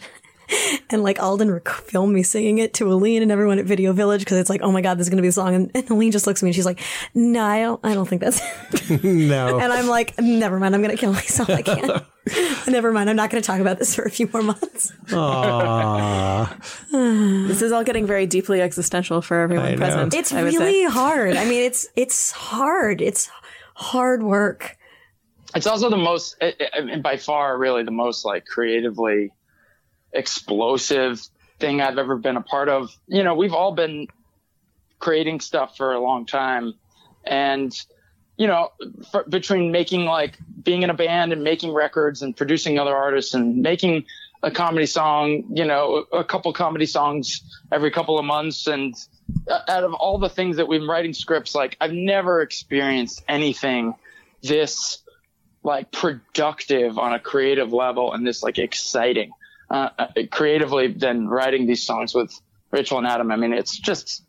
And like Alden filmed me singing it to Aline and everyone at Video Village, because it's like, oh my god, this is going to be the song. And Aline just looks at me and she's like, no, I don't think that's it. No. And I'm like, never mind, I'm going to kill myself. I can't. Never mind, I'm not going to talk about this for a few more months. Aww. This is all getting very deeply existential for everyone present. It's really hard. I mean, it's hard. It's hard work. It's also the most, by far, really the most like creatively explosive thing I've ever been a part of. You know, we've all been creating stuff for a long time, and you know, between making, like, being in a band and making records and producing other artists and making a comedy song, you know, a couple comedy songs every couple of months, and out of all the things that we've been writing scripts, like, I've never experienced anything this like productive on a creative level and this like exciting creatively than writing these songs with Rachel and Adam. I mean, it's just,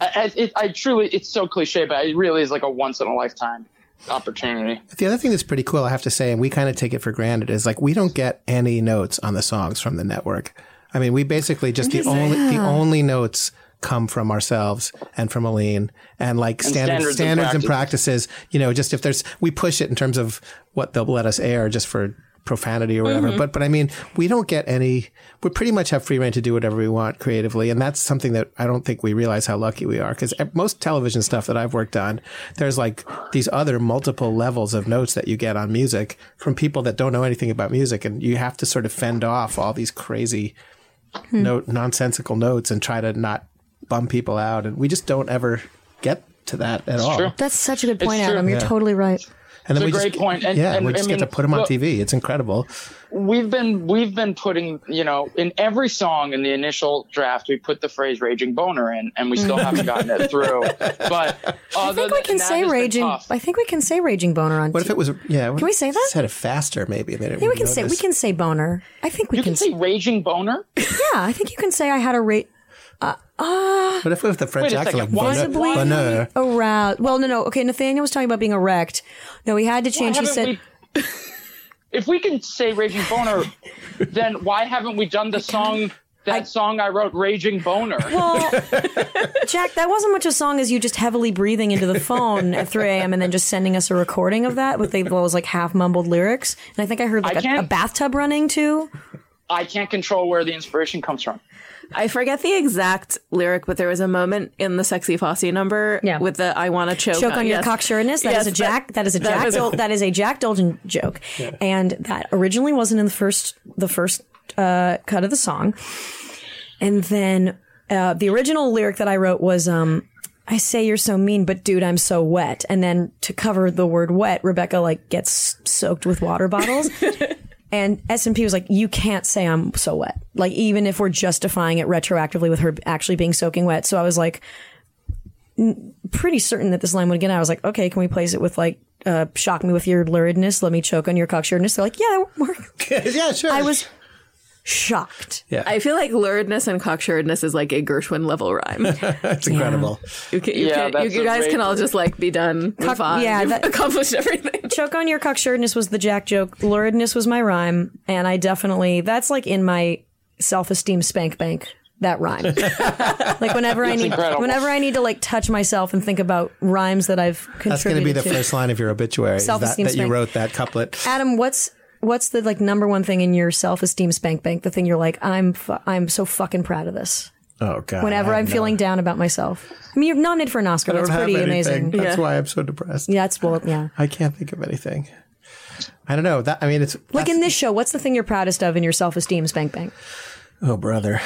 I truly, it's so cliche, but it really is like a once in a lifetime opportunity. The other thing that's pretty cool, I have to say, and we kind of take it for granted, is like, we don't get any notes on the songs from the network. I mean, we basically just, the only notes come from ourselves and from Aline, and like standards and practices, you know, just if there's, we push it in terms of what they'll let us air just for profanity or whatever. Mm-hmm. But I mean, we don't get any, we pretty much have free rein to do whatever we want creatively. And that's something that I don't think we realize how lucky we are, because most television stuff that I've worked on, there's like these other multiple levels of notes that you get on music from people that don't know anything about music. And you have to sort of fend off all these crazy nonsensical notes and try to not bum people out. And we just don't ever get to that at all. True. That's such a good point, Adam. You're totally right. And then it's a great point. And we get to put them on TV. It's incredible. We've been putting, you know, in every song in the initial draft, we put the phrase "raging boner" in, and we still haven't gotten it through. But I think we can say "raging boner" on. What if it was? Yeah. Can we say that? Said it faster, maybe. Yeah, we can say "boner." I think we can say "raging boner." Yeah, I think you can say I had a rate. What if we have the French accent? Possibly aroused. Well, no. Okay, Nathaniel was talking about being erect. No, he had to change. He said, if we can say "raging boner," then why haven't we done the song? That song I wrote, "Raging Boner." Well, Jack, that wasn't much a song as you just heavily breathing into the phone at 3 a.m. and then just sending us a recording of that with those like half mumbled lyrics. And I think I heard like a bathtub running too. I can't control where the inspiration comes from. I forget the exact lyric, but there was a moment in the Sexy Fosse number with the "I want to choke on your cocksureness." That is a Jack Dolgen joke, and that originally wasn't in the first cut of the song. And then the original lyric that I wrote was, "I say you're so mean, but dude, I'm so wet." And then to cover the word "wet," Rebecca like gets soaked with water bottles. And S&P was like, you can't say I'm so wet. Like, even if we're justifying it retroactively with her actually being soaking wet. So I was like, pretty certain that this line would get out. I was like, okay, can we place it with like, shock me with your luridness, let me choke on your cocksureness? They're like, yeah, that would work. Yeah, sure. I was shocked. Yeah. I feel like luridness and cocksureness is like a Gershwin level rhyme. That's incredible. You guys can all just like be done. You've accomplished everything. Choke on your cocksureness was the Jack joke. Luridness was my rhyme, and I definitely, that's like in my self-esteem spank bank. That rhyme. Like whenever I need to like touch myself and think about rhymes that I've contributed. That's going to be the first line of your obituary. Self-esteem that you wrote that couplet. Adam, What's the like number one thing in your self-esteem spank bank? The thing you're like, I'm so fucking proud of this. Oh god. Whenever I'm feeling down about myself. I mean, you're nominated for an Oscar. That's pretty amazing. That's why I'm so depressed. Yeah, I can't think of anything. I don't know. It's like in this show. What's the thing you're proudest of in your self-esteem spank bank? Oh brother,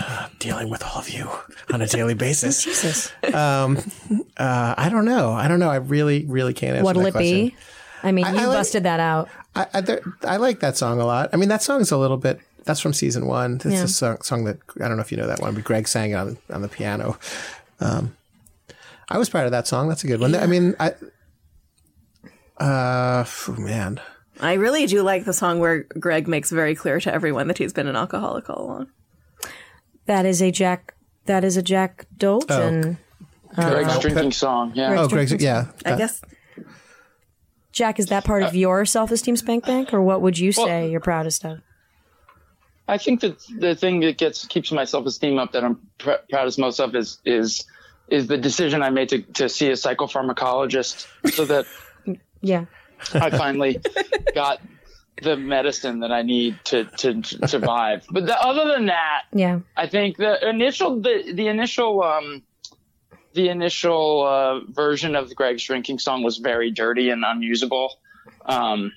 I'm dealing with all of you on a daily basis. Jesus. I don't know. I really, really can't answer that question. What'll it be? I mean, you busted that out. I like that song a lot. I mean, that song's a little bit. That's from season 1. It's a song that I don't know if you know that one, but Greg sang it on the piano. I was proud of that song. That's a good one. Yeah. I mean, I really do like the song where Greg makes very clear to everyone that he's been an alcoholic all along. That is a Jack Dolgen. Greg's drinking song. Yeah. I guess. Jack, is that part of your self-esteem spank bank, or what would you say you're proudest of? I think that the thing that keeps my self-esteem up that I'm proudest most of is the decision I made to see a psychopharmacologist so that I finally got the medicine that I need to survive. But other than that, I think the initial version of Greg's drinking song was very dirty and unusable. And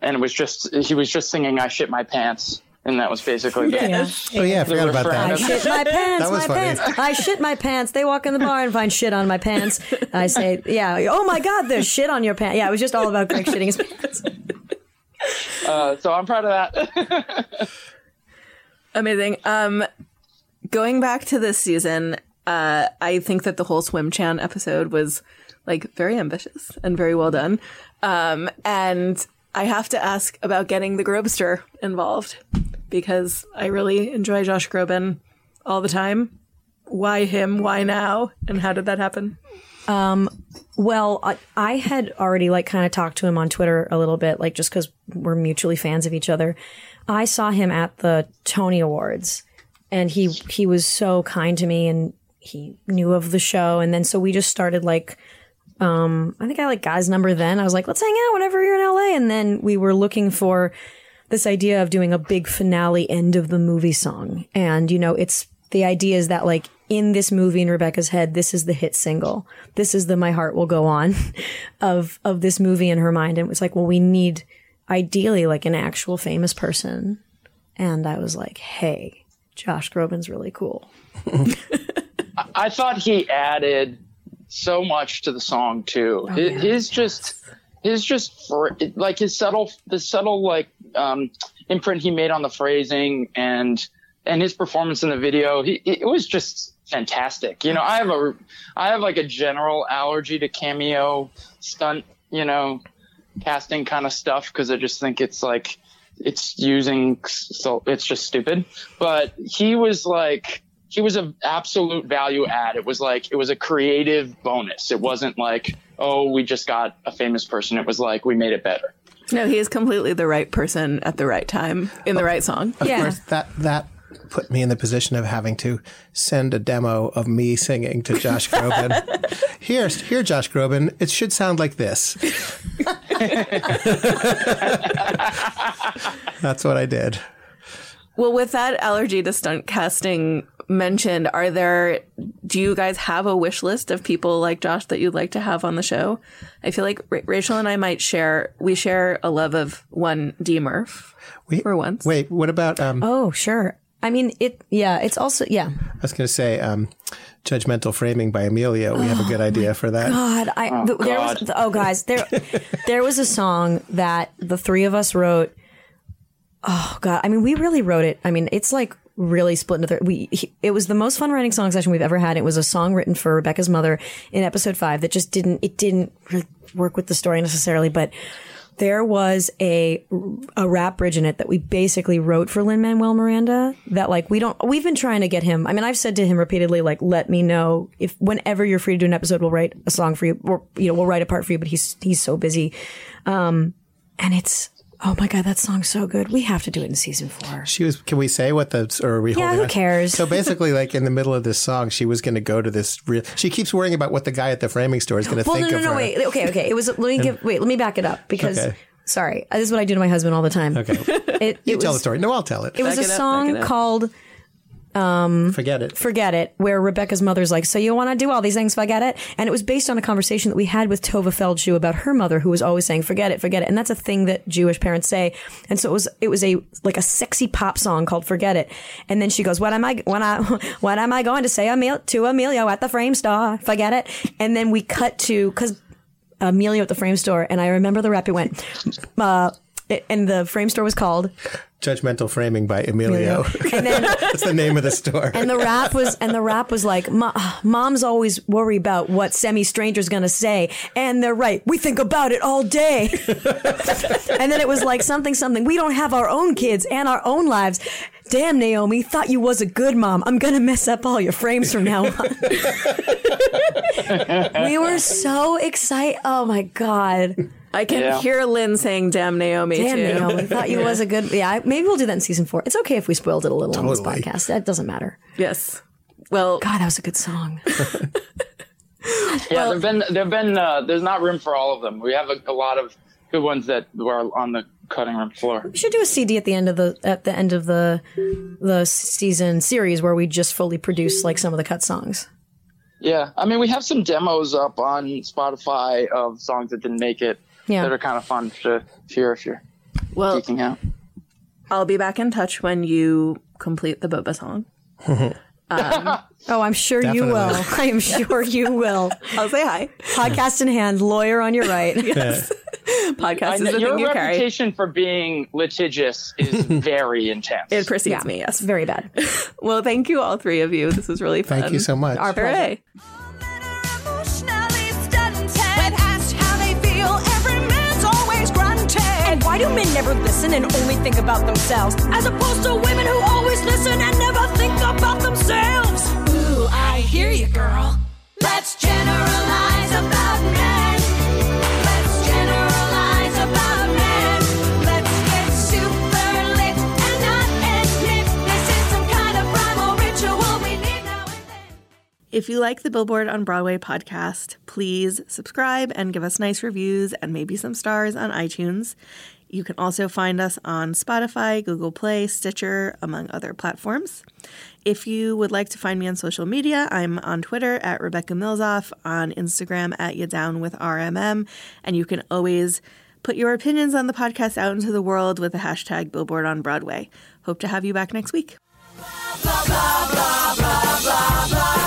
it was he was just singing "I shit my pants." And that was basically that. Oh, yeah, I forgot about that. I shit my pants, my funny. Pants. I shit my pants. They walk in the bar and find shit on my pants. I say, oh, my God, there's shit on your pants. Yeah, it was just all about Greg shitting his pants. So I'm proud of that. Amazing. Going back to this season, I think that the whole Swim Chan episode was, like, very ambitious and very well done. And I have to ask about getting the Grobster involved, because I really enjoy Josh Groban all the time. Why him? Why now? And how did that happen? Well, I had already kind of talked to him on Twitter a little bit, just because we're mutually fans of each other. I saw him at the Tony Awards, and he was so kind to me, and he knew of the show. And then so we just started I think I guy's number then. I was let's hang out whenever you're in LA. And then we were looking for this idea of doing a big finale end of the movie song. And, it's the idea is that in this movie in Rebecca's head, this is the hit single. This is the My Heart Will Go On of this movie in her mind. And it was we need ideally an actual famous person. And I was hey, Josh Groban's really cool. I thought he added so much to the song too. His subtle imprint he made on the phrasing and his performance in the video, it was just fantastic. I have a general allergy to cameo stunt, casting kind of stuff, because I just think it's just stupid. But he was an absolute value add. It was a creative bonus. It wasn't we just got a famous person. It was we made it better. No, he is completely the right person at the right time in the right song. Of course, that put me in the position of having to send a demo of me singing to Josh Groban. Here, Josh Groban, it should sound like this. That's what I did. Well, with that allergy to stunt casting mentioned, do you guys have a wish list of people like Josh that you'd like to have on the show? I feel like Rachel and I share a love of one D. Murph for once. Wait, what about... Oh, sure. I mean, it's also, I was going to say, judgmental framing by Emilio. We have a good idea for that. God, there was a song that the three of us wrote. Oh, God. I mean, we really wrote it. I mean, it's really split into it was the most fun writing song session we've ever had. It was a song written for Rebecca's mother in episode 5 that just didn't really work with the story necessarily, but there was a rap bridge in it that we basically wrote for Lin-Manuel Miranda that we've been trying to get him. I mean, I've said to him repeatedly, let me know whenever you're free to do an episode, we'll write a song for you, or, we'll write a part for you, but he's so busy. And it's, oh my God, that song's so good. We have to do it in season 4. She was. Can we say what the? Or are we? Yeah, who cares? So basically, in the middle of this song, she was going to go to this. She keeps worrying about what the guy at the framing store is going to think of her. Well, no, wait. Okay. It was. Let me back it up because. Okay. Sorry, this is what I do to my husband all the time. Okay. You tell the story. No, I'll tell it. It was a song called. Forget It, where Rebecca's mother's so you want to do all these things, forget it? And it was based on a conversation that we had with Tova Feldschuh about her mother, who was always saying, forget it. And that's a thing that Jewish parents say. And so it was a sexy pop song called Forget It. And then she goes, what am I going to say to Emilio at the frame store? Forget it. And then we cut to, because Emilio at the frame store, and I remember the rap it went, and the frame store was called... Judgmental Framing by Emilio. And then, that's the name of the store. And the rap was moms always worry about what semi-stranger's going to say. And they're right. We think about it all day. And then it was something. We don't have our own kids and our own lives. Damn, Naomi, thought you was a good mom. I'm going to mess up all your frames from now on. We were so excited. Oh, my God. I can hear Lynn saying, damn Naomi, too. Naomi. Thought you was a good... Yeah, maybe we'll do that in season 4. It's okay if we spoiled it a little on this podcast. That doesn't matter. Yes. Well... God, that was a good song. There's not room for all of them. We have a lot of good ones that were on the cutting room floor. We should do a CD at the end of the season series where we just fully produce like some of the cut songs. Yeah, I mean, we have some demos up on Spotify of songs that didn't make it that are kind of fun to hear if you're geeking out. I'll be back in touch when you complete the Boba song. I'm sure you will. I am sure you will. I'll say hi. Podcast in hand, lawyer on your right. Yes. Podcast is the thing you carry. Your reputation for being litigious is very intense. It precedes me, yes. Very bad. Well, thank you, all three of you. This was really fun. Thank you so much. Our pleasure. And why do men never listen and only think about themselves, as opposed to women who always listen and never think about themselves? Ooh, I hear you, girl. Let's generalize about men. Let's generalize about men. Let's get super lit and not admit this is some kind of primal ritual we need now and then. If you like the Billboard on Broadway podcast, please subscribe and give us nice reviews and maybe some stars on iTunes. You can also find us on Spotify, Google Play, Stitcher, among other platforms. If you would like to find me on social media, I'm on Twitter at Rebecca Millsoff, on Instagram at YouDownWithRMM, and you can always put your opinions on the podcast out into the world with the hashtag Billboard on Broadway. Hope to have you back next week. Blah, blah, blah, blah, blah, blah, blah.